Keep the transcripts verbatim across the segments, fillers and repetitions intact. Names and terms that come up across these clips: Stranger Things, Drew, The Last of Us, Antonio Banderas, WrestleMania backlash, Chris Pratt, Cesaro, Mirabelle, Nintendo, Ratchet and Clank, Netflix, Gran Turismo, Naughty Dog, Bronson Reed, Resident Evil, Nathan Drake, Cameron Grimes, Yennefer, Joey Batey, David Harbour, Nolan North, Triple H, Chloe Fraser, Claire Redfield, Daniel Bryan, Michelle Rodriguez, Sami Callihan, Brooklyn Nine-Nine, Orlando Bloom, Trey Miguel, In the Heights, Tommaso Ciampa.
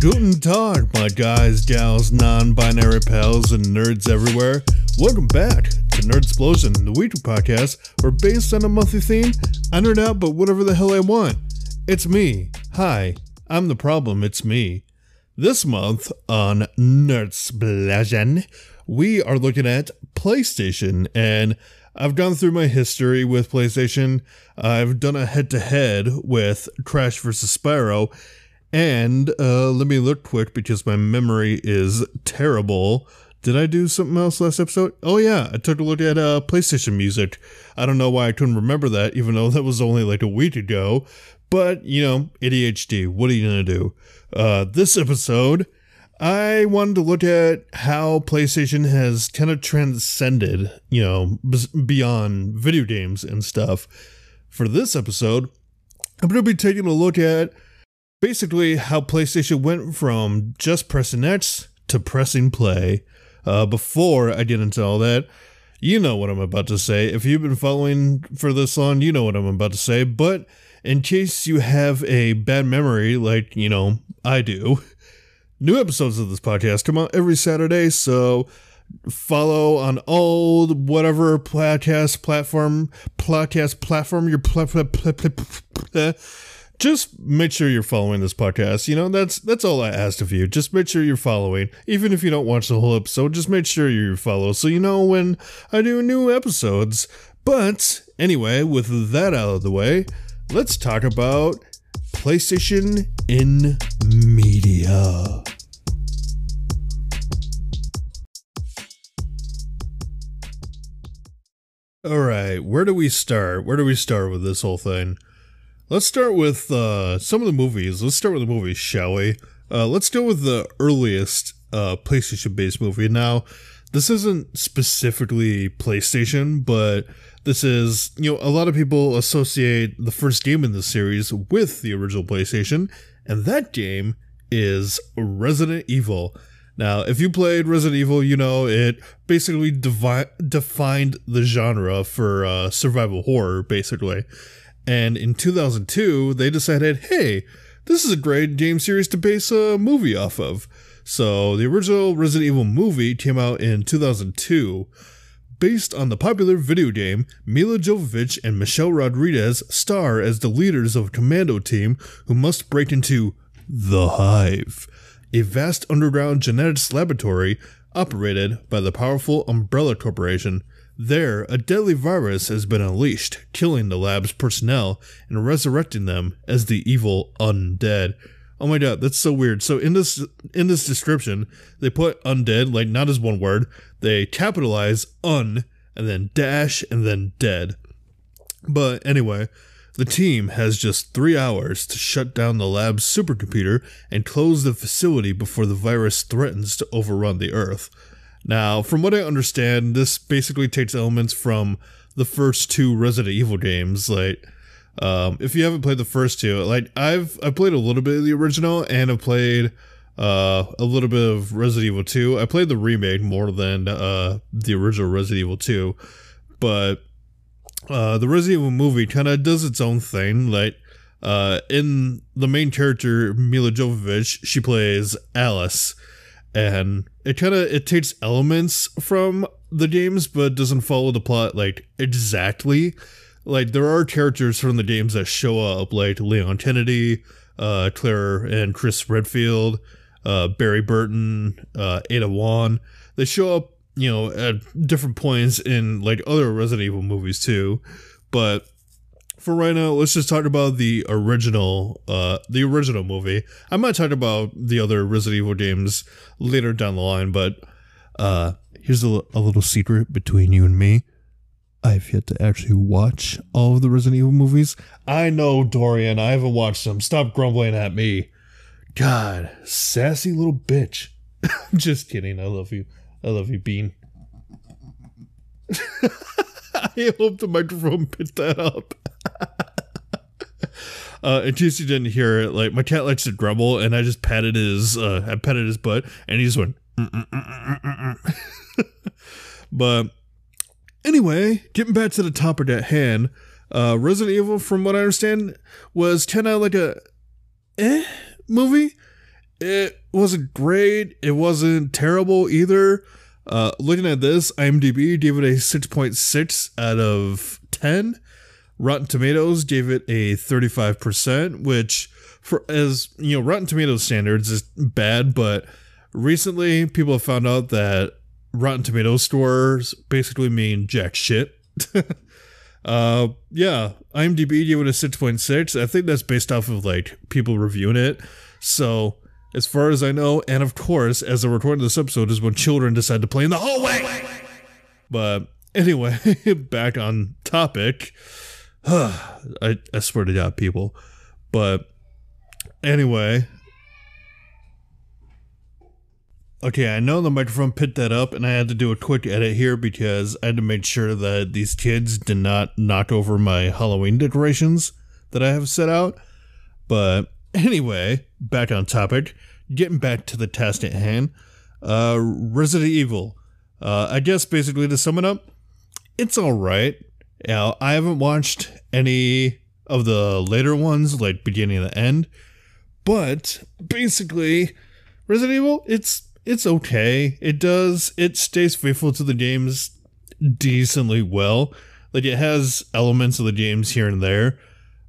Guten Tag, my guys, gals, non-binary pals, and nerds everywhere. Welcome back to Nerdsplosion, the weekly podcast, where based on a monthly theme, I nerd out but whatever the hell I want. It's me. Hi, I'm the problem, it's me. This month on Nerdsplosion, we are looking at PlayStation, and I've gone through my history with PlayStation. I've done a head-to-head with Crash versus Spyro, and uh, let me look quick because my memory is terrible. Did I do something else last episode? Oh yeah, I took a look at uh, PlayStation Music. I don't know why I couldn't remember that, even though that was only like a week ago. But, you know, A D H D, what are you going to do? Uh, this episode, I wanted to look at how PlayStation has kind of transcended, you know, b- beyond video games and stuff. For this episode, I'm going to be taking a look at basically how PlayStation went from just pressing X to pressing play. Uh, before I get into all that, you know what I'm about to say. If you've been following for this long, you know what I'm about to say. But in case you have a bad memory like, you know, I do, new episodes of this podcast come out every Saturday, so follow on old whatever podcast platform, podcast platform, your pla- pla- pla- pla- pla- just make sure you're following this podcast. You know, that's that's all I asked of you. Just make sure you're following. Even if you don't watch the whole episode, just make sure you follow so you know when I do new episodes. But anyway, with that out of the way, let's talk about PlayStation in media. All right, where do we start? Where do we start with this whole thing? Let's start with uh, some of the movies. Let's start with the movies, shall we? Uh, let's go with the earliest uh, PlayStation-based movie. Now, this isn't specifically PlayStation, but this is, you know, a lot of people associate the first game in the series with the original PlayStation, and that game is Resident Evil. Now, if you played Resident Evil, you know it basically devi- defined the genre for uh, survival horror, basically. And in two thousand two, they decided, hey, this is a great game series to base a movie off of. So the original Resident Evil movie came out in two thousand two. Based on the popular video game, Mila Jovovich and Michelle Rodriguez star as the leaders of a commando team who must break into the Hive, a vast underground genetics laboratory operated by the powerful Umbrella Corporation. There, a deadly virus has been unleashed, killing the lab's personnel and resurrecting them as the evil undead. Oh my god, that's so weird. So in this in this description, they put undead, like not as one word. They capitalize un, and then dash, and then dead. But anyway, the team has just three hours to shut down the lab's supercomputer and close the facility before the virus threatens to overrun the Earth. Now, from what I understand, this basically takes elements from the first two Resident Evil games, like... Um, if you haven't played the first two, like I've I played a little bit of the original and I've played uh, a little bit of Resident Evil two. I played the remake more than uh, the original Resident Evil two, but uh, the Resident Evil movie kind of does its own thing. Like uh, in the main character Mila Jovovich, she plays Alice, and it kind of it takes elements from the games, but doesn't follow the plot like exactly. Like, there are characters from the games that show up, like Leon Kennedy, uh, Claire and Chris Redfield, uh, Barry Burton, uh, Ada Wong. They show up, you know, at different points in, like, other Resident Evil movies, too. But for right now, let's just talk about the original, uh, the original movie. I might talk about the other Resident Evil games later down the line, but uh, here's a, a little secret between you and me. I've yet to actually watch all of the Resident Evil movies. I know, Dorian, I haven't watched them. Stop grumbling at me. God, sassy little bitch. Just kidding. I love you. I love you, Bean. I hope the microphone picked that up. uh, in case you didn't hear it, like my cat likes to grumble, and I just patted his, uh, I patted his butt, and he just went. But. Anyway, getting back to the topic at hand, uh, Resident Evil, from what I understand, was kind of like a eh movie. it wasn't great. It wasn't terrible either. Uh, looking at this, IMDb gave it a six point six out of ten. Rotten Tomatoes gave it a thirty-five percent, which, for as you know, Rotten Tomatoes standards is bad, but recently people have found out that Rotten Tomatoes scores basically mean jack shit. uh, yeah, IMDb gave it a six point six. I think that's based off of like people reviewing it. So, as far as I know, and of course, as the recording of this episode is when children decide to play in the hallway. But anyway, back on topic. I, I swear to God, people. But anyway. Okay, I know the microphone picked that up, and I had to do a quick edit here because I had to make sure that these kids did not knock over my Halloween decorations that I have set out. But anyway, back on topic. Getting back to the task at hand. Uh, Resident Evil. Uh, I guess basically to sum it up, it's alright. Now, I haven't watched any of the later ones, like beginning and the end, but basically, Resident Evil, it's it's okay. It does, it stays faithful to the games decently well. Like, it has elements of the games here and there.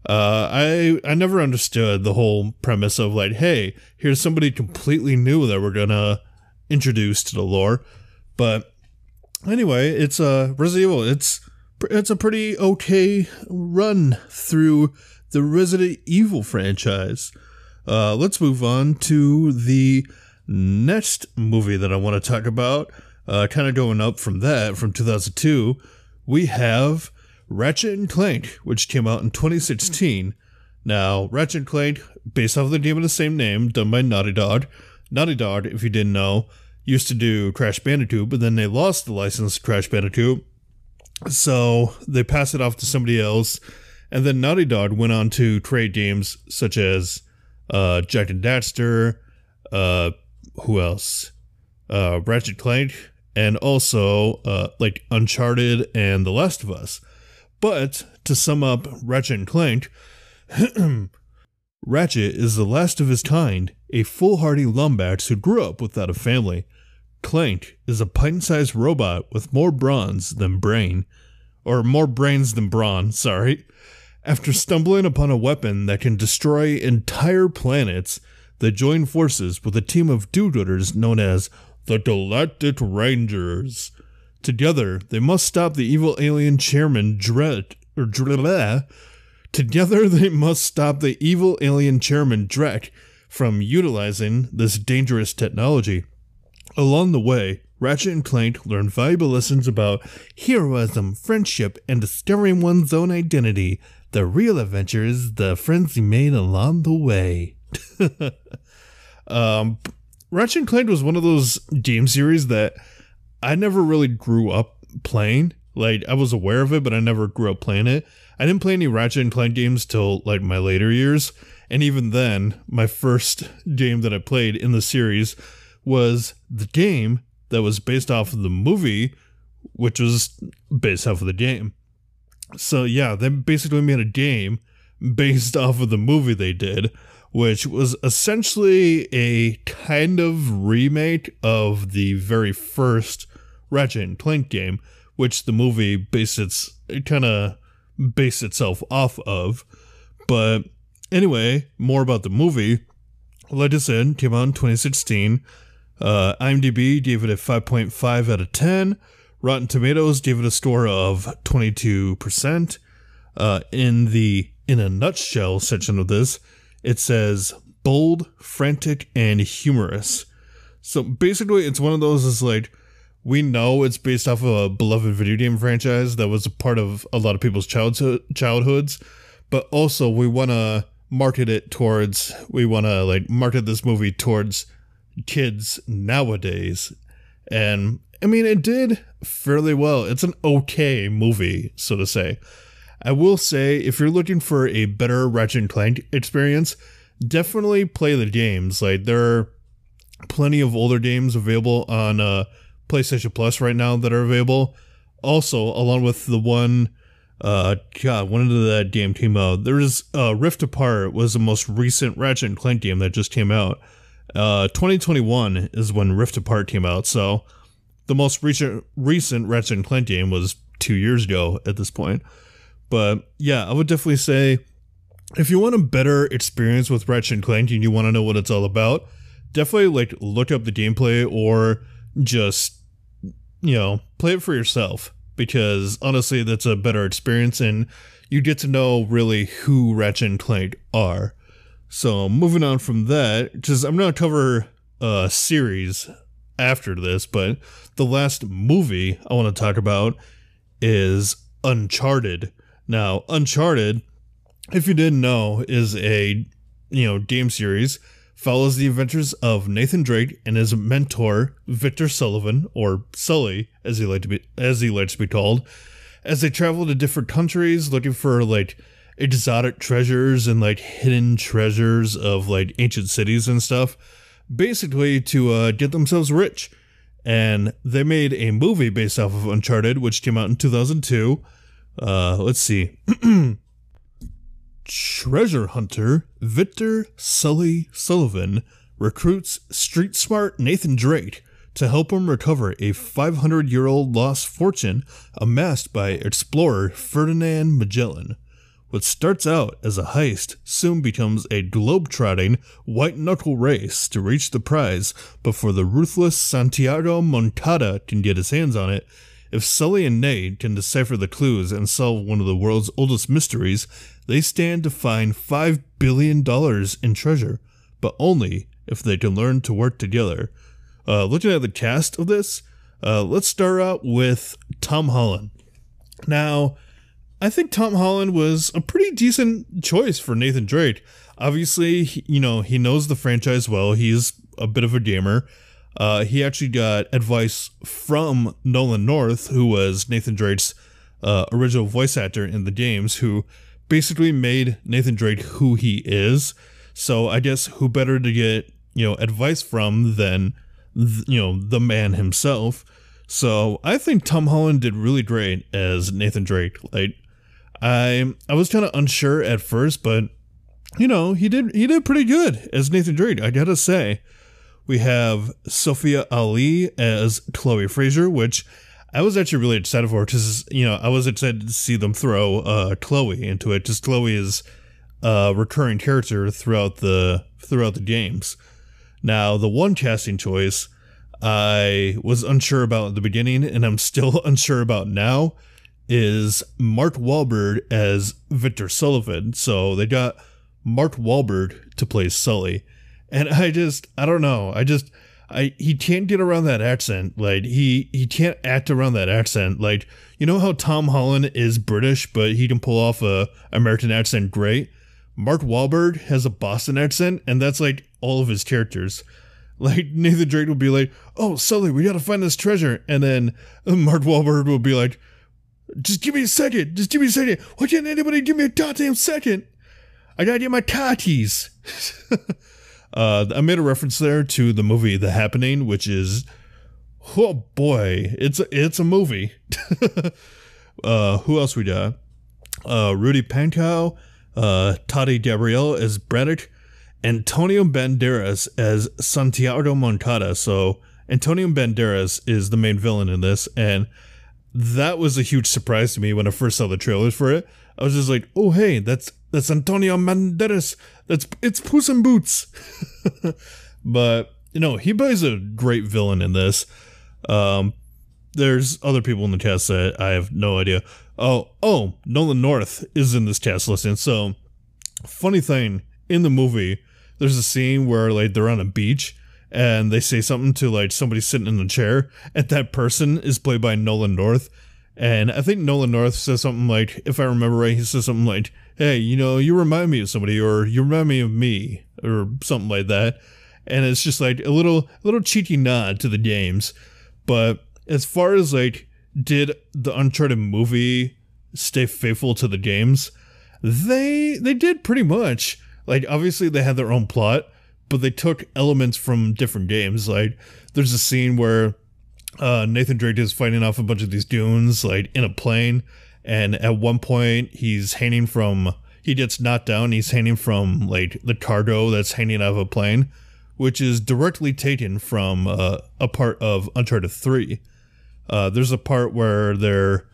Uh, I I never understood the whole premise of, like, hey, here's somebody completely new that we're gonna introduce to the lore. But anyway, it's uh, Resident Evil, it's... It's a pretty okay run through the Resident Evil franchise. Uh, let's move on to the next movie that I want to talk about. Uh, kind of going up from that, from two thousand two, we have Ratchet and Clank, which came out in twenty sixteen. Now, Ratchet and Clank, based off of the game of the same name, done by Naughty Dog. Naughty Dog, if you didn't know, used to do Crash Bandicoot, but then they lost the license to Crash Bandicoot. So they passed it off to somebody else, and then Naughty Dog went on to create games such as uh, Jak and Daxter, uh, who else? Uh, Ratchet Clank, and also uh, like Uncharted and The Last of Us. But to sum up Ratchet and Clank, Ratchet is the last of his kind, a foolhardy lumbax who grew up without a family. Clank is a pint-sized robot with more bronze than brain, or more brains than brawn, sorry. After stumbling upon a weapon that can destroy entire planets, they join forces with a team of do-gooders known as the Galactic Rangers. Together, they must stop the evil alien chairman Drek, or Drek. Together, they must stop the evil alien chairman Drek from utilizing this dangerous technology. Along the way, Ratchet and Clank learn valuable lessons about heroism, friendship, and discovering one's own identity. The real adventures the friends you made along the way. um, Ratchet and Clank was one of those game series that I never really grew up playing. Like, I was aware of it, but I never grew up playing it. I didn't play any Ratchet and Clank games till, like, my later years. And even then, my first game that I played in the series was the game that was based off of the movie, which was based off of the game. So yeah, they basically made a game based off of the movie they did, which was essentially a kind of remake of the very first Ratchet and Clank game, which the movie based its it kind of based itself off of. But anyway, more about the movie. Like I said, came out in twenty sixteen. Uh, IMDb gave it a five point five out of ten. Rotten Tomatoes gave it a score of twenty-two percent. Uh, in the in a nutshell section of this, it says bold, frantic, and humorous. So basically, it's one of those is like, we know it's based off of a beloved video game franchise that was a part of a lot of people's childhood childhoods, but also we want to market it towards, we want to like market this movie towards kids nowadays. And I mean, it did fairly well. It's an okay movie, so to say. I will say, if you're looking for a better Ratchet and Clank experience, definitely play the games. Like, there are plenty of older games available on uh, PlayStation Plus right now that are available. Also, along with the one, uh, God, when did that game came out? There is uh, Rift Apart was the most recent Ratchet and Clank game that just came out. Uh, twenty twenty-one is when Rift Apart came out, so the most recent recent Ratchet and Clank game was two years ago at this point. But yeah, I would definitely say if you want a better experience with Ratchet and Clank and you want to know what it's all about, definitely like look up the gameplay or just, you know, play it for yourself, because honestly that's a better experience and you get to know really who Ratchet and Clank are. So moving on from that, because I'm going to cover a series after this, but the last movie I want to talk about is Uncharted. Now, Uncharted, if you didn't know, is a, you know, game series, follows the adventures of Nathan Drake and his mentor Victor Sullivan, or Sully as he likes to be as he likes to be called, as they travel to different countries looking for like exotic treasures and like hidden treasures of like ancient cities and stuff, basically to uh, get themselves rich. And they made a movie based off of Uncharted, which came out in two thousand two. Uh, let's see. Treasure hunter Victor Sully Sullivan recruits street smart Nathan Drake to help him recover a five hundred year old lost fortune amassed by explorer Ferdinand Magellan. What starts out as a heist soon becomes a globe-trotting, white-knuckle race to reach the prize before the ruthless Santiago Montada can get his hands on it. If Sully and Nate can decipher the clues and solve one of the world's oldest mysteries, they stand to find five billion dollars in treasure, but only if they can learn to work together. Uh, looking at the cast of this, uh, let's start out with Tom Holland. Now, I think Tom Holland was a pretty decent choice for Nathan Drake. Obviously, you know, he knows the franchise well. He's a bit of a gamer. Uh, he actually got advice from Nolan North, who was Nathan Drake's uh, original voice actor in the games, who basically made Nathan Drake who he is. So I guess who better to get, you know, advice from than, you know, the man himself. So I think Tom Holland did really great as Nathan Drake. Like, I I was kind of unsure at first, but you know, he did he did pretty good as Nathan Drake, I gotta say. We have Sophia Ali as Chloe Fraser, which I was actually really excited for, because you know, I was excited to see them throw uh, Chloe into it, because Chloe is a recurring character throughout the throughout the games. Now, the one casting choice I was unsure about at the beginning, and I'm still unsure about now, is Mark Wahlberg as Victor Sullivan. So they got Mark Wahlberg to play Sully. And I just, I don't know. I just, I he can't get around that accent. Like, he, he can't act around that accent. Like, you know how Tom Holland is British, but he can pull off a American accent great? Mark Wahlberg has a Boston accent, and that's like all of his characters. Like, Nathan Drake will be like, "Oh, Sully, we gotta find this treasure," and then Mark Wahlberg will be like, "Just give me a second, just give me a second. Why can't anybody give me a goddamn second? I gotta get my car keys." uh, I made a reference there to the movie The Happening, which is, oh boy, it's a, it's a movie. uh, who else we got? Uh, Rudy Pankow, uh, Toddy Gabriel as Braddock, Antonio Banderas as Santiago Montada. So Antonio Banderas is the main villain in this, and that was a huge surprise to me when I first saw the trailers for it. I was just like, "Oh hey, that's that's Antonio Banderas. That's it's Puss in Boots." But you know, he plays a great villain in this. Um, there's other people in the cast that I have no idea. Oh oh, Nolan North is in this cast listing. So funny thing. In the movie, there's a scene where like they're on a beach and they say something to like somebody sitting in a chair, and that person is played by Nolan North. And I think Nolan North says something like, if I remember right, he says something like, "Hey, you know, you remind me of somebody," or "You remind me of me," or something like that. And it's just like a little, little cheeky nod to the games. But as far as like, did the Uncharted movie stay faithful to the games? They they did pretty much. Like, obviously, they had their own plot, but they took elements from different games. Like, there's a scene where uh, Nathan Drake is fighting off a bunch of these goons, like, in a plane. And at one point, he's hanging from... He gets knocked down. He's hanging from, like, the cargo that's hanging out of a plane, which is directly taken from uh, a part of Uncharted three. Uh, there's a part where they're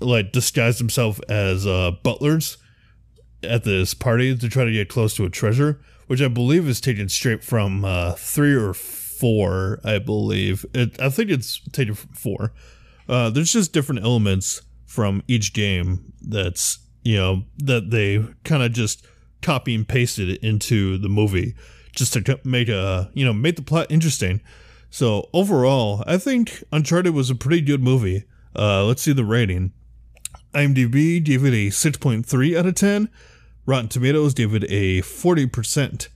like disguise themselves as uh, butlers at this party to try to get close to a treasure, which I believe is taken straight from uh, three or four. I believe it, I think it's taken from four. Uh, there's just different elements from each game that's, you know, that they kind of just copy and pasted it into the movie just to make a, you know, make the plot interesting. So overall, I think Uncharted was a pretty good movie. Uh, let's see the rating. IMDb gave it a six point three out of ten. Rotten Tomatoes gave it a forty percent.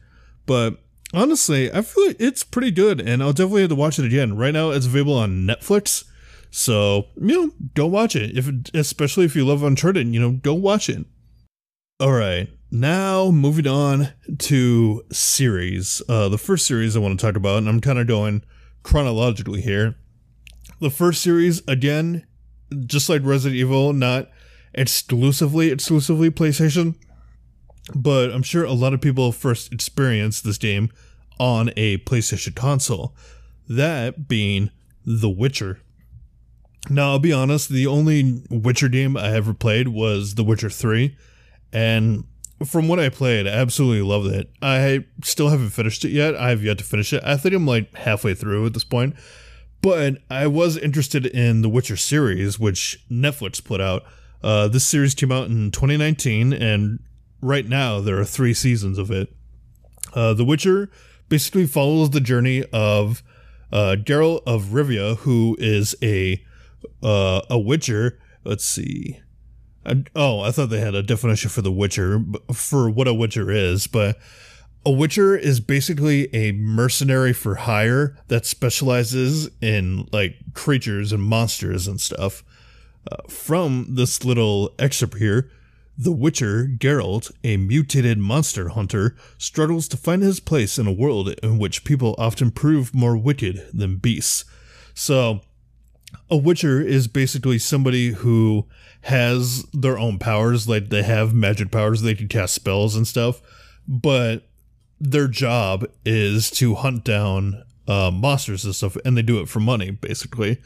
But honestly, I feel like it's pretty good, and I'll definitely have to watch it again. Right now, it's available on Netflix. So, you know, go watch it. If especially if you love Uncharted, you know, go watch it. All right, now moving on to series. Uh, the first series I want to talk about, and I'm kind of going chronologically here. The first series, again, just like Resident Evil, not exclusively, exclusively PlayStation, but I'm sure a lot of people first experienced this game on a PlayStation console, that being The Witcher. Now, I'll be honest, the only Witcher game I ever played was The Witcher three, and from what I played, I absolutely loved it. I still haven't finished it yet. I have yet to finish it. I think I'm like halfway through at this point, but I was interested in the Witcher series, which Netflix put out. Uh, this series came out in twenty nineteen, and right now there are three seasons of it. Uh, The Witcher basically follows the journey of uh, Geralt of Rivia, who is a Uh, a Witcher. Let's see. I, oh, I thought they had a definition for the Witcher, for what a Witcher is, but a Witcher is basically a mercenary for hire that specializes in like creatures and monsters and stuff. Uh, from this little excerpt here, the Witcher, Geralt, a mutated monster hunter, struggles to find his place in a world in which people often prove more wicked than beasts. So, a Witcher is basically somebody who has their own powers, like they have magic powers, they can cast spells and stuff, but their job is to hunt down uh, monsters and stuff, and they do it for money, basically.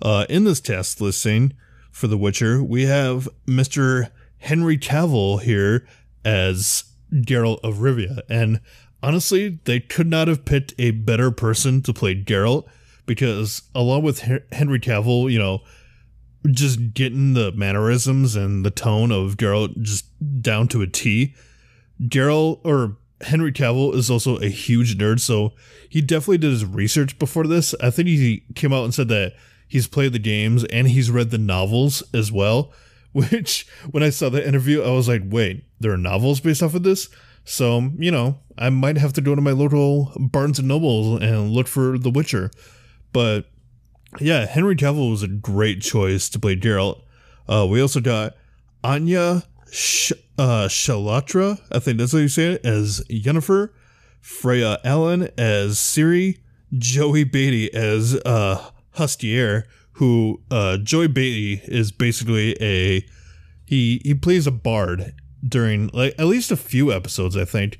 Uh, in this task listing for The Witcher, we have Mister Henry Cavill here as Geralt of Rivia, and honestly, they could not have picked a better person to play Geralt, because along with Henry Cavill, you know, just getting the mannerisms and the tone of Geralt just down to a T, Geralt or Henry Cavill is also a huge nerd, so he definitely did his research before this. I think he came out and said that he's played the games and he's read the novels as well, which when I saw the interview, I was like, wait, there are novels based off of this? So, you know, I might have to go to my local Barnes and Noble and look for The Witcher. But yeah, Henry Cavill was a great choice to play Geralt. Uh, we also got Anya Sh- uh, Shalatra, I think that's how you say it, as Yennefer, Freya Allen as Ciri, Joey Batey as uh, Hustier, who uh, Joey Batey is basically a, he, he plays a bard during like at least a few episodes, I think.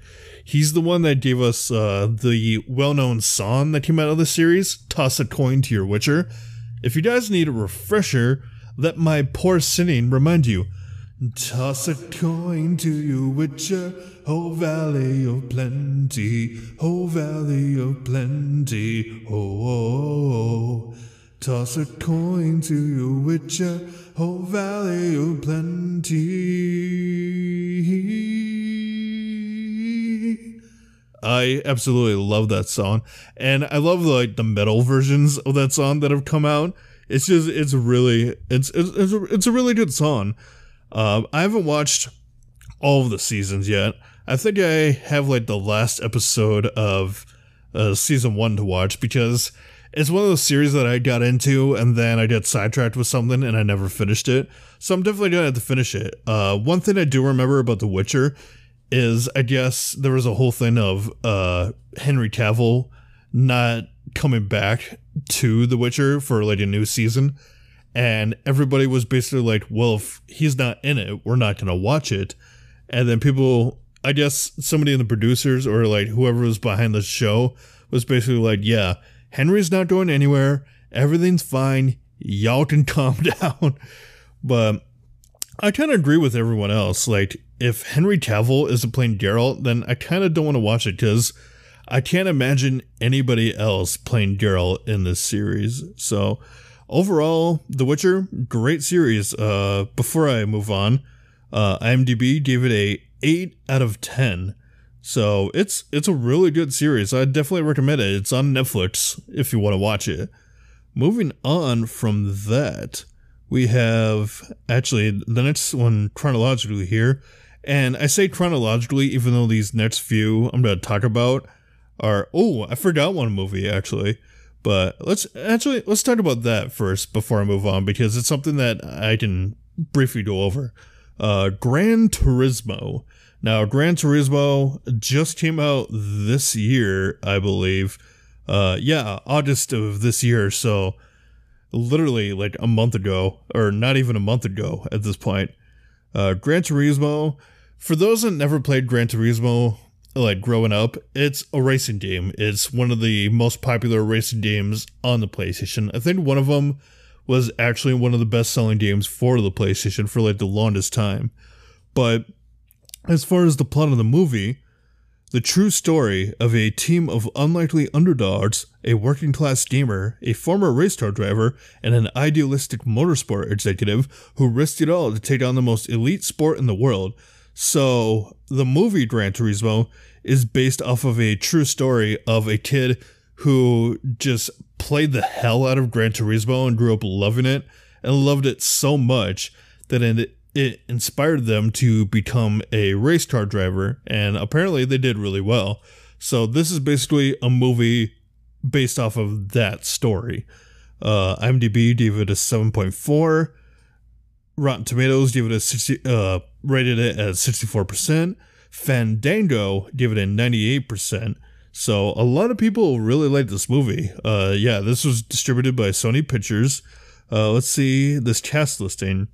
He's the one that gave us uh, the well-known song that came out of the series, Toss a Coin to Your Witcher. If you guys need a refresher, let my poor singing remind you. Toss a coin to your witcher, O valley of plenty, O valley of plenty, oh, oh, oh. Toss a coin to your witcher, O valley of plenty. I absolutely love that song, and I love the, like the metal versions of that song that have come out. It's just, it's really, it's it's it's a, it's a really good song. Uh, I haven't watched all of the seasons yet. I think I have like the last episode of uh, season one to watch, because it's one of those series that I got into and then I got sidetracked with something and I never finished it. So I'm definitely gonna have to finish it. Uh, one thing I do remember about The Witcher is, I guess there was a whole thing of uh, Henry Cavill not coming back to The Witcher for like a new season, and everybody was basically like, well, if he's not in it, we're not going to watch it. And then people, I guess somebody in the producers or like whoever was behind the show was basically like, yeah, Henry's not going anywhere. Everything's fine. Y'all can calm down. But I kind of agree with everyone else. Like, if Henry Cavill is playing Geralt, then I kind of don't want to watch it because I can't imagine anybody else playing Geralt in this series. So overall, The Witcher, great series. Uh, before I move on, uh, IMDb gave it a eight out of ten. So it's it's a really good series. I definitely recommend it. It's on Netflix if you want to watch it. Moving on from that, we have actually the next one chronologically here. And I say chronologically, even though these next few I'm going to talk about are, oh, I forgot one movie actually. But let's actually, let's talk about that first before I move on, because it's something that I can briefly go over. Uh, Gran Turismo. Now, Gran Turismo just came out this year, I believe. Uh, yeah, August of this year. So literally like a month ago, or not even a month ago at this point. Uh, Gran Turismo, for those that never played Gran Turismo, like growing up, it's a racing game. It's one of the most popular racing games on the PlayStation. I think one of them was actually one of the best selling games for the PlayStation for like the longest time. But as far as the plot of the movie, the true story of a team of unlikely underdogs, a working class gamer, a former race car driver, and an idealistic motorsport executive who risked it all to take on the most elite sport in the world. So the movie Gran Turismo is based off of a true story of a kid who just played the hell out of Gran Turismo and grew up loving it, and loved it so much that it, it inspired them to become a race car driver, and apparently they did really well. So this is basically a movie based off of that story. Uh, IMDb gave it a seven point four. Rotten Tomatoes gave it a sixty, uh, rated it as sixty-four percent. Fandango gave it a ninety-eight percent. So a lot of people really like this movie. Uh, yeah, this was distributed by Sony Pictures. Uh, let's see this cast listing.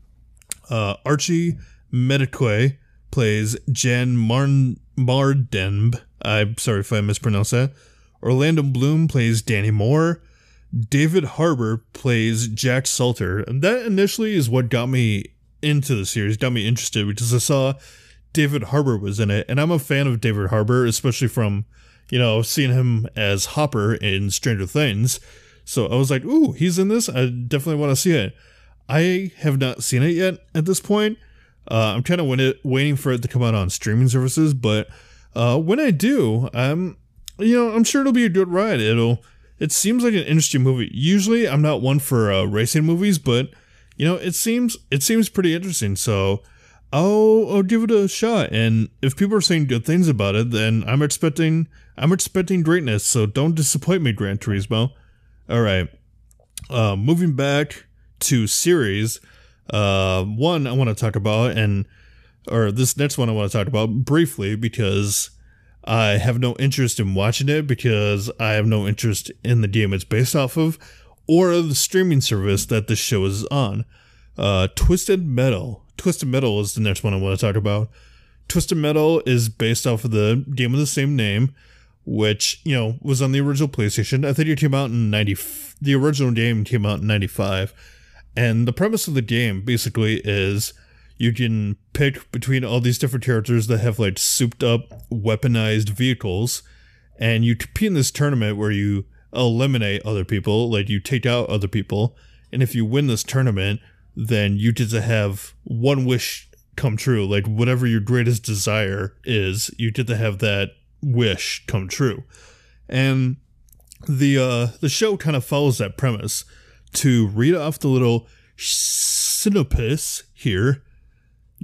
Uh, Archie Medekwe plays Jan Marn- Mardenb. I'm sorry if I mispronounced that. Orlando Bloom plays Danny Moore. David Harbour plays Jak Salter. And that initially is what got me into the series, got me interested, because I saw David Harbour was in it. And I'm a fan of David Harbour, especially from, you know, seeing him as Hopper in Stranger Things. So I was like, ooh, he's in this. I definitely want to see it. I have not seen it yet at this point. Uh, I'm kind of waiting for it to come out on streaming services. But uh, when I do, I'm, you know, I'm sure it'll be a good ride. It'll, it seems like an interesting movie. Usually I'm not one for uh, racing movies, but, you know, it seems, it seems pretty interesting. So I'll, I'll give it a shot. And if people are saying good things about it, then I'm expecting, I'm expecting greatness. So don't disappoint me, Gran Turismo. All right. Uh, moving back to series, uh, one I want to talk about, and, or this next one I want to talk about briefly because I have no interest in watching it, because I have no interest in the game it's based off of or the streaming service that this show is on. Uh, Twisted Metal. Twisted Metal is the next one I want to talk about. Twisted Metal is based off of the game of the same name, which, you know, was on the original PlayStation. I think it came out in ninety. The original game came out in ninety-five. And the premise of the game basically is you can pick between all these different characters that have like souped up weaponized vehicles, and you compete in this tournament where you eliminate other people, like you take out other people. And if you win this tournament, then you get to have one wish come true. Like, whatever your greatest desire is, you get to have that wish come true. And the uh, the show kind of follows that premise. To read off the little synopsis here,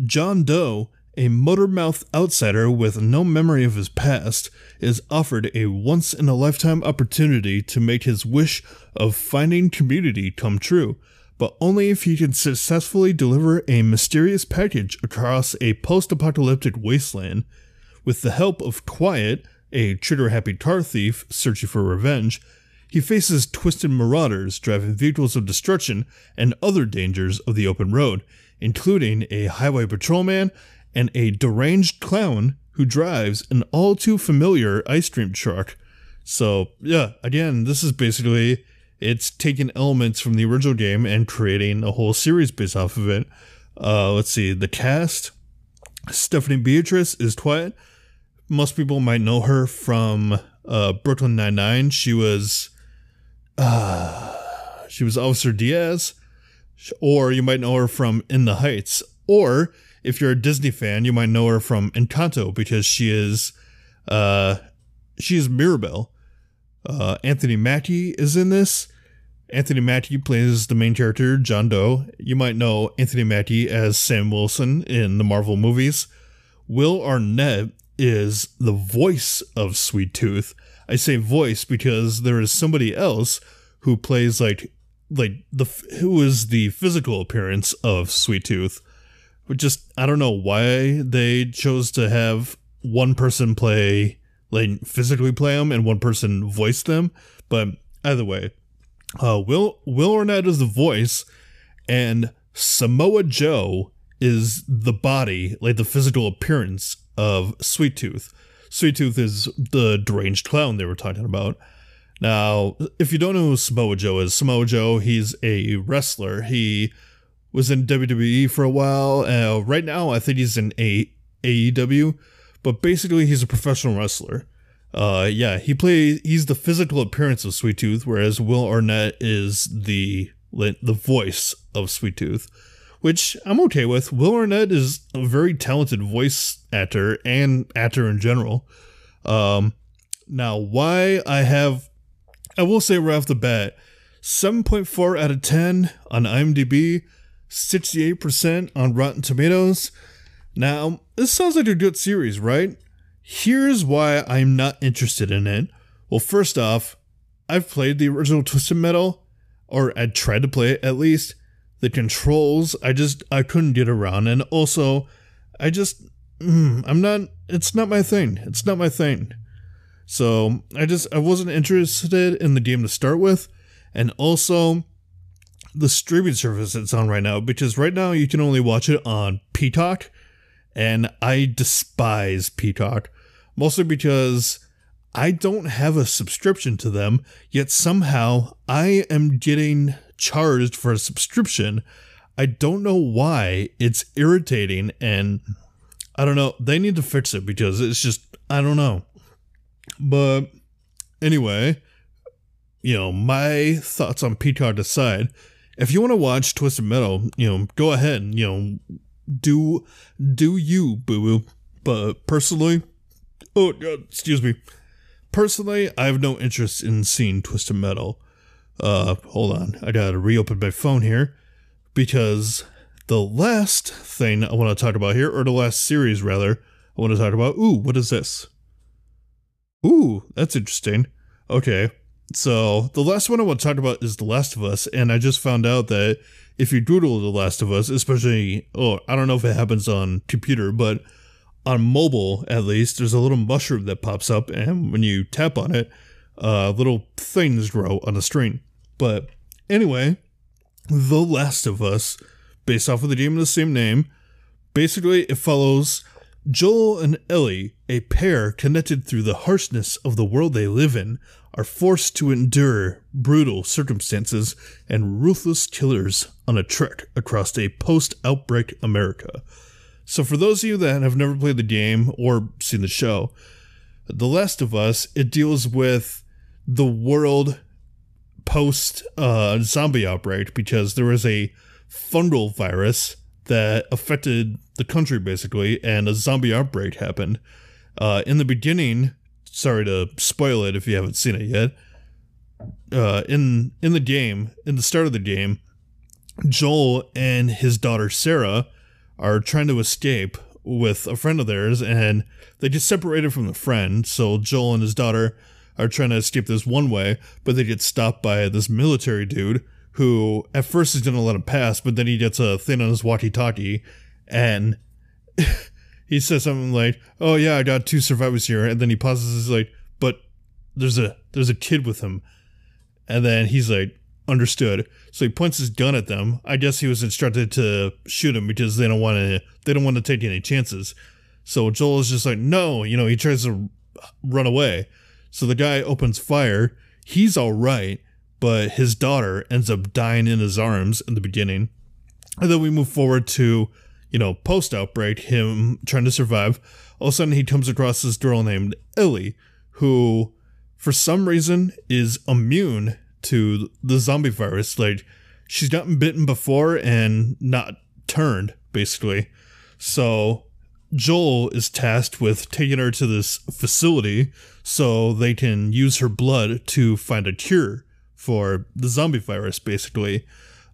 John Doe, a motor-mouthed outsider with no memory of his past, is offered a once-in-a-lifetime opportunity to make his wish of finding community come true, but only if he can successfully deliver a mysterious package across a post-apocalyptic wasteland. With the help of Quiet, a trigger-happy car thief searching for revenge, he faces twisted marauders driving vehicles of destruction and other dangers of the open road, including a highway patrolman and a deranged clown who drives an all-too-familiar ice cream truck. So, yeah, again, this is basically, it's taking elements from the original game and creating a whole series based off of it. Uh, let's see, the cast. Stephanie Beatrice is Quiet. Most people might know her from uh, Brooklyn Nine-Nine. She was, uh, she was Officer Diaz. Or you might know her from In the Heights. Or, if you're a Disney fan, you might know her from Encanto, because she is uh, she is Mirabelle. Uh, Anthony Mackie is in this. Anthony Mackie plays the main character, John Doe. You might know Anthony Mackie as Sam Wilson in the Marvel movies. Will Arnett is the voice of Sweet Tooth. I say voice because there is somebody else who plays like like the who is the physical appearance of Sweet Tooth. Just, I don't know why they chose to have one person play, like, physically play them and one person voice them. But either way, uh, Will Will Arnett is the voice, and Samoa Joe is the body, like the physical appearance of Sweet Tooth. Sweet Tooth is the deranged clown they were talking about. Now, if you don't know who Samoa Joe is, Samoa Joe, he's a wrestler. He was in W W E for a while. Uh, right now, I think he's in A E W, but basically he's a professional wrestler. Uh, yeah, he plays. He's the physical appearance of Sweet Tooth, whereas Will Arnett is the the voice of Sweet Tooth, which I'm okay with. Will Arnett is a very talented voice actor and actor in general. Um, now, why I have, I will say right off the bat, seven point four out of ten on IMDb. sixty-eight percent on Rotten Tomatoes. Now, this sounds like a good series, right? Here's why I'm not interested in it. Well, first off, I've played the original Twisted Metal, or I tried to play it at least. The controls, I just, I couldn't get around. And also, I just, mm, I'm not, it's not my thing. It's not my thing. So, I just, I wasn't interested in the game to start with. And also, the streaming service it's on right now, because right now you can only watch it on Peacock, and I despise Peacock, mostly because I don't have a subscription to them, yet somehow I am getting charged for a subscription. I don't know why. It's irritating, and I don't know. They need to fix it, because it's just, I don't know. But anyway, you know, my thoughts on Peacock aside, if you want to watch Twisted Metal, you know, go ahead and, you know, do, do you, boo-boo. But personally, oh, God, excuse me. Personally, I have no interest in seeing Twisted Metal. Uh, hold on. I got to reopen my phone here, because the last thing I want to talk about here, or the last series, rather, I want to talk about. Ooh, what is this? Ooh, that's interesting. Okay. So, the last one I want to talk about is The Last of Us, and I just found out that if you Google The Last of Us, especially, oh, I don't know if it happens on computer, but on mobile, at least, there's a little mushroom that pops up, and when you tap on it, uh, little things grow on the screen. But, anyway, The Last of Us, based off of the game of the same name, basically it follows Joel and Ellie, a pair connected through the harshness of the world they live in, are forced to endure brutal circumstances and ruthless killers on a trek across a post-outbreak America. So for those of you that have never played the game or seen the show, The Last of Us, it deals with the world post-zombie uh, outbreak, because there was a fungal virus that affected the country, basically, and a zombie outbreak happened. Uh, in the beginning... Sorry to spoil it if you haven't seen it yet. Uh, in in the game, in the start of the game, Joel and his daughter Sarah are trying to escape with a friend of theirs, and they get separated from the friend. So Joel and his daughter are trying to escape this one way, but they get stopped by this military dude who at first is going to let him pass, but then he gets a thing on his walkie-talkie, and... He says something like, "Oh yeah, I got two survivors here," and then he pauses. He's like, "But there's a there's a kid with him," and then he's like, Understood. So he points his gun at them. I guess he was instructed to shoot him because they don't want to. They don't want to take any chances. So Joel is just like, no, you know, he tries to run away. So the guy opens fire. He's all right, but his daughter ends up dying in his arms in the beginning. And then we move forward to, you know, post-outbreak, him trying to survive. All of a sudden, he comes across this girl named Ellie, who, for some reason, is immune to the zombie virus. Like, she's gotten bitten before and not turned, basically. So Joel is tasked with taking her to this facility so they can use her blood to find a cure for the zombie virus, basically.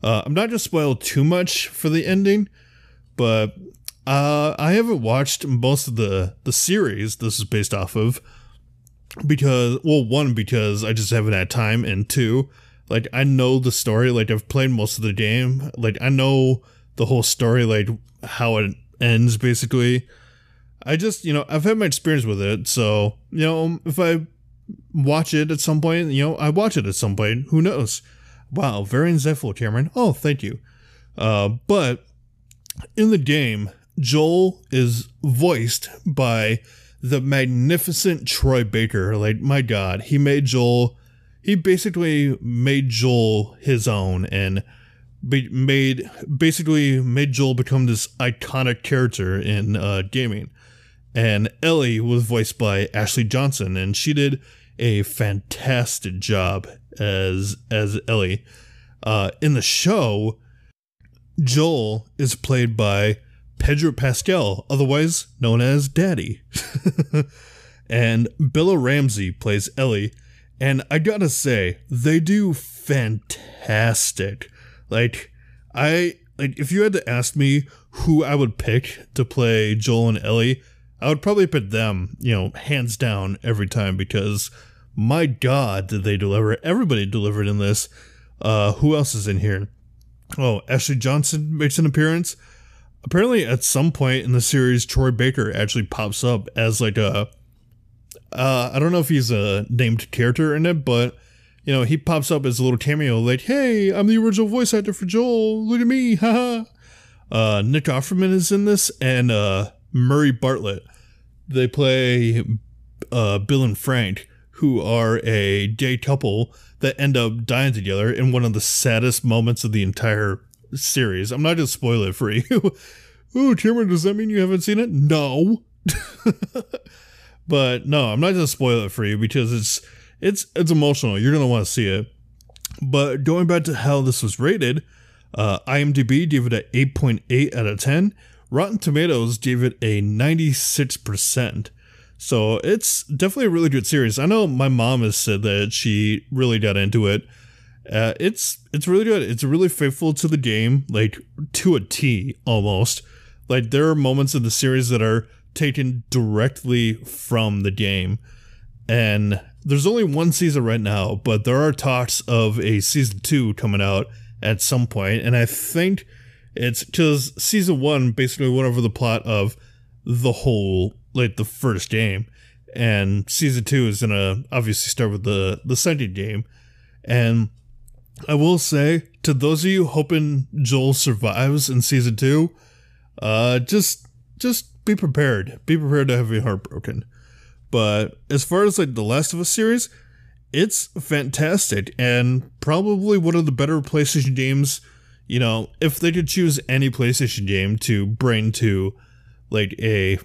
Uh, I'm not going to spoil too much for the ending, but uh, I haven't watched most of the, the series this is based off of because, well, one, because I just haven't had time, and two, like, I know the story. Like, I've played most of the game. Like, I know the whole story, like, how it ends, basically. I just, you know, I've had my experience with it, so, you know, if I watch it at some point, you know, I watch it at some point. Who knows? Wow, very insightful, Cameron. Oh, thank you. Uh, but in the game, Joel is voiced by the magnificent Troy Baker. Like, my God, he made Joel, he basically made Joel his own and be, made, basically made Joel become this iconic character in uh, gaming. And Ellie was voiced by Ashley Johnson, and she did a fantastic job as as Ellie. Uh, in the show, Joel is played by Pedro Pascal, otherwise known as Daddy. And Bella Ramsey plays Ellie. And I gotta say, they do fantastic. Like, I like if you had to ask me who I would pick to play Joel and Ellie, I would probably pick them, you know, hands down every time, because my God, did they deliver. Everybody delivered in this. Uh, who else is in here? Oh, Ashley Johnson makes an appearance. Apparently, at some point in the series, Troy Baker actually pops up as like a, uh, I don't know if he's a named character in it, but, you know, he pops up as a little cameo, like, hey, I'm the original voice actor for Joel. Look at me. Haha. uh, Nick Offerman is in this, and uh, Murray Bartlett. They play uh, Bill and Frank, who are a gay couple that end up dying together in one of the saddest moments of the entire series. I'm not going to spoil it for you. Ooh, Cameron, does that mean you haven't seen it? No. But no, I'm not going to spoil it for you because it's it's it's emotional. You're going to want to see it. But going back to how this was rated, uh, IMDb gave it an eight point eight out of ten. Rotten Tomatoes gave it a ninety-six percent. So it's definitely a really good series. I know my mom has said that she really got into it. Uh, it's it's really good. It's really faithful to the game, like to a T almost. Like, there are moments in the series that are taken directly from the game. And there's only one season right now, but there are talks of a season two coming out at some point. And I think it's because season one basically went over the plot of the whole, like, the first game, and season two is gonna obviously start with the the second game. And I will say, to those of you hoping Joel survives in season two, uh, just just be prepared, be prepared to have your heart broken. But as far as like the Last of Us series, it's fantastic and probably one of the better PlayStation games. You know, if they could choose any PlayStation game to bring to like a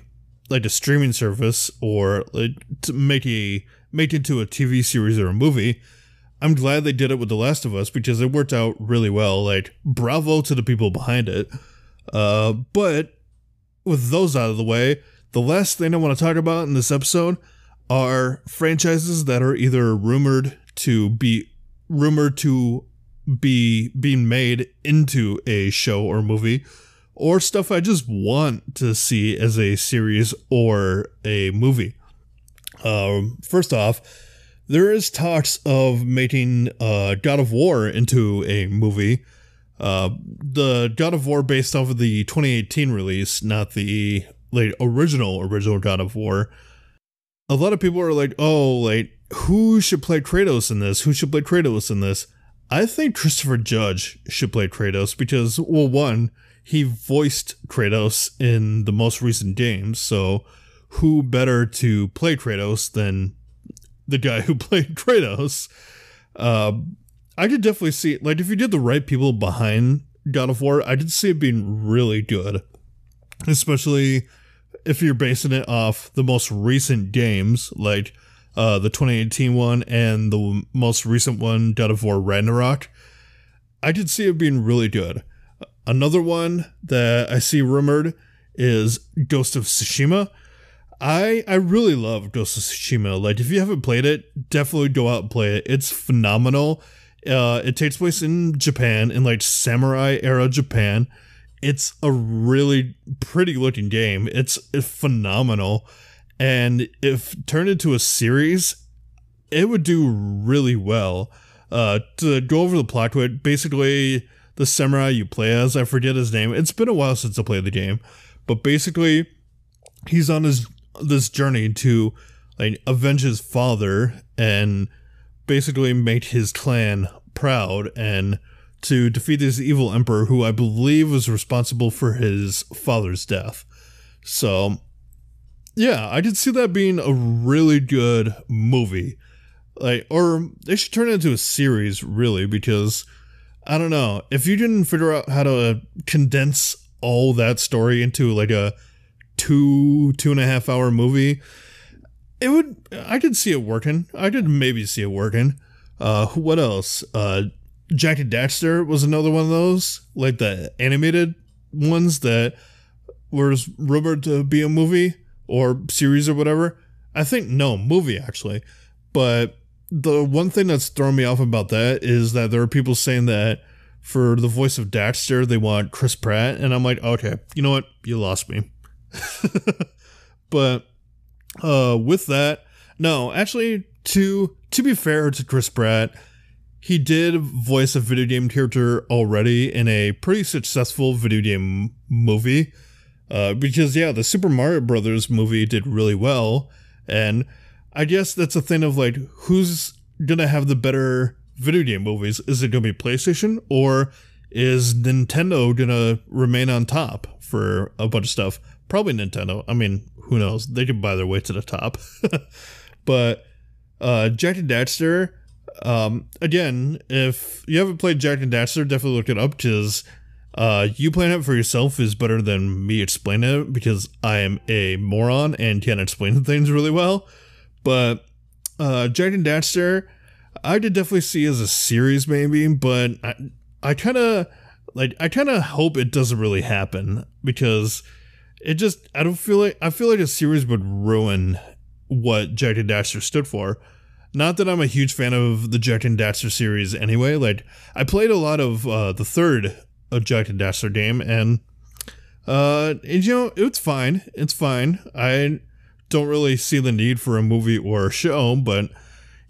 like a streaming service, or like to make a make into a T V series or a movie, I'm glad they did it with The Last of Us because it worked out really well. Like, bravo to the people behind it. Uh, but with those out of the way, the last thing I want to talk about in this episode are franchises that are either rumored to be rumored to be being made into a show or movie, or stuff I just want to see as a series or a movie. Um, first off, there is talks of making uh, God of War into a movie. Uh, the God of War based off of the twenty eighteen release, not the like original original God of War. A lot of people are like, "Oh, like who should play Kratos in this? Who should play Kratos in this?" I think Christopher Judge should play Kratos because, well, one, he voiced Kratos in the most recent games, so who better to play Kratos than the guy who played Kratos? Uh, I could definitely see, like, if you did the right people behind God of War, I could see it being really good, especially if you're basing it off the most recent games, like uh, the twenty eighteen one and the most recent one, God of War Ragnarok. I could see it being really good. Another one that I see rumored is Ghost of Tsushima. I I really love Ghost of Tsushima. Like, if you haven't played it, definitely go out and play it. It's phenomenal. Uh, it takes place in Japan, in like samurai era Japan. It's a really pretty looking game. It's, it's phenomenal. And if turned into a series, it would do really well. Uh, to go over the plot to it, basically the samurai you play as, I forget his name. It's been a while since I played the game, but basically he's on his this journey to like avenge his father and basically make his clan proud and to defeat this evil emperor who I believe was responsible for his father's death. So, yeah, I did see that being a really good movie. Like, or they should turn it into a series, really, because, I don't know, if you didn't figure out how to condense all that story into, like, a two, two and a half hour movie, it would, I could see it working. I could maybe see it working. Uh, what else? Uh, Jak and Daxter was another one of those, like the animated ones that were rumored to be a movie or series or whatever. I think, no, movie actually. But the one thing that's thrown me off about that is that there are people saying that for the voice of Daxter, they want Chris Pratt. And I'm like, okay, you know what? You lost me. But uh, with that, no, actually, to to be fair to Chris Pratt, he did voice a video game character already in a pretty successful video game movie, uh, because, yeah, the Super Mario Brothers movie did really well, and I guess that's a thing of, like, who's gonna have the better video game movies? Is it gonna be PlayStation, or is Nintendo gonna remain on top for a bunch of stuff? Probably Nintendo. I mean, who knows? They could buy their way to the top. But uh, Jak and Daxter, Um, again, if you haven't played Jak and Daxter, definitely look it up, because uh, you playing it for yourself is better than me explaining it, because I am a moron and can't explain things really well. But uh, Jak and Daxter, I could definitely see as a series maybe, but I, I kind of like I kind of hope it doesn't really happen, because it just I don't feel like I feel like a series would ruin what Jak and Daxter stood for. Not that I'm a huge fan of the Jak and Daxter series anyway. Like, I played a lot of uh, the third of Jak and Daxter game, and, uh, and, you know, it's fine. It's fine. I don't really see the need for a movie or a show, but,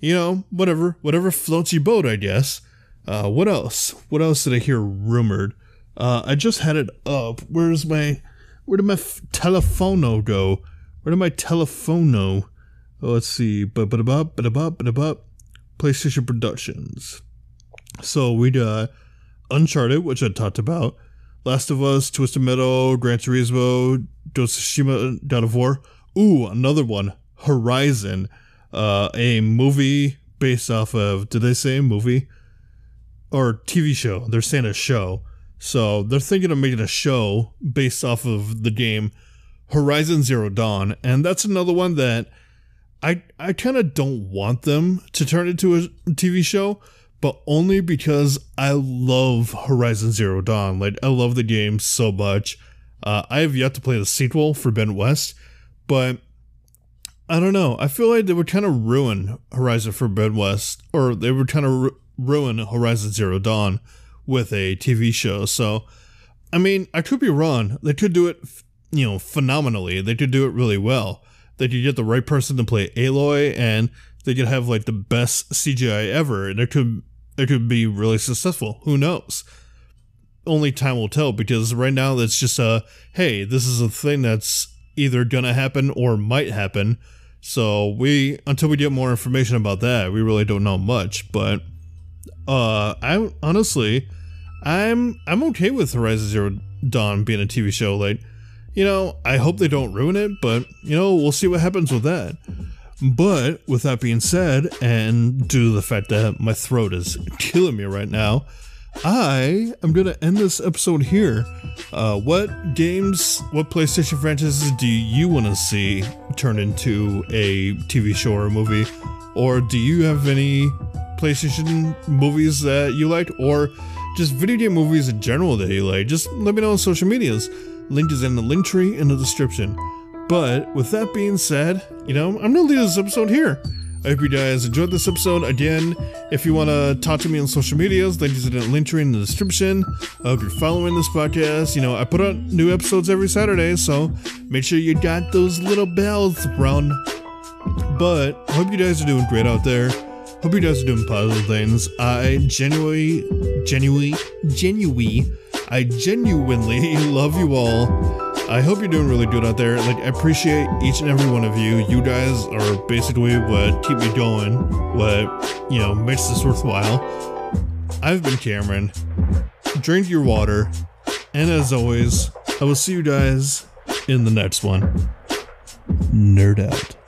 you know, whatever. Whatever floats your boat, I guess. Uh, what else? What else did I hear rumored? Uh, I just had it up. Where's my... Where did my f- telephono go? Where did my telephono... Oh, let's see. Ba-ba-da-ba, ba-da-ba, ba-da-ba. PlayStation Productions. So we got Uncharted, which I talked about. Last of Us, Twisted Metal, Gran Turismo, Ghost of Tsushima, God of War. Ooh, another one. Horizon. Uh, a movie based off of, did they say a movie? Or T V show. They're saying a show. So they're thinking of making a show based off of the game Horizon Zero Dawn. And that's another one that I, I kind of don't want them to turn it into a T V show, but only because I love Horizon Zero Dawn. Like, I love the game so much. Uh, I have yet to play the sequel for Ben West, but I don't know. I feel like they would kind of ruin Horizon for Ben West, or they would kind of ru- ruin Horizon Zero Dawn with a T V show. So, I mean, I could be wrong. They could do it, you know, phenomenally. They could do it really well. They could get the right person to play Aloy, and they could have, like, the best C G I ever, and it could it could be really successful. Who knows? Only time will tell, because right now that's just a, hey, this is a thing that's either gonna happen or might happen. So we, until we get more information about that, we really don't know much. But uh, I honestly, I'm I'm okay with Horizon Zero Dawn being a T V show. Like, you know, I hope they don't ruin it, but you know, we'll see what happens with that. But with that being said, and due to the fact that my throat is killing me right now, I am gonna end this episode here. Uh, what games, what PlayStation franchises do you want to see turn into a T V show or a movie? Or do you have any PlayStation movies that you liked, or just video game movies in general that you like? Just let me know on social medias. Link is in the link tree in the description. But with that being said, you know, I'm gonna leave this episode here. I hope you guys enjoyed this episode. Again, if you want to talk to me on social medias, links in the link tree in the description. I hope you're following this podcast. You know, I put out new episodes every Saturday, so make sure you got those little bells around. But I hope you guys are doing great out there. Hope you guys are doing positive things. I genuinely, genuinely, genuinely, I genuinely love you all. I hope you're doing really good out there. Like, I appreciate each and every one of you. You guys are basically what keep me going, what, you know, makes this worthwhile. I've been Cameron. Drink your water. And as always, I will see you guys in the next one. Nerd out.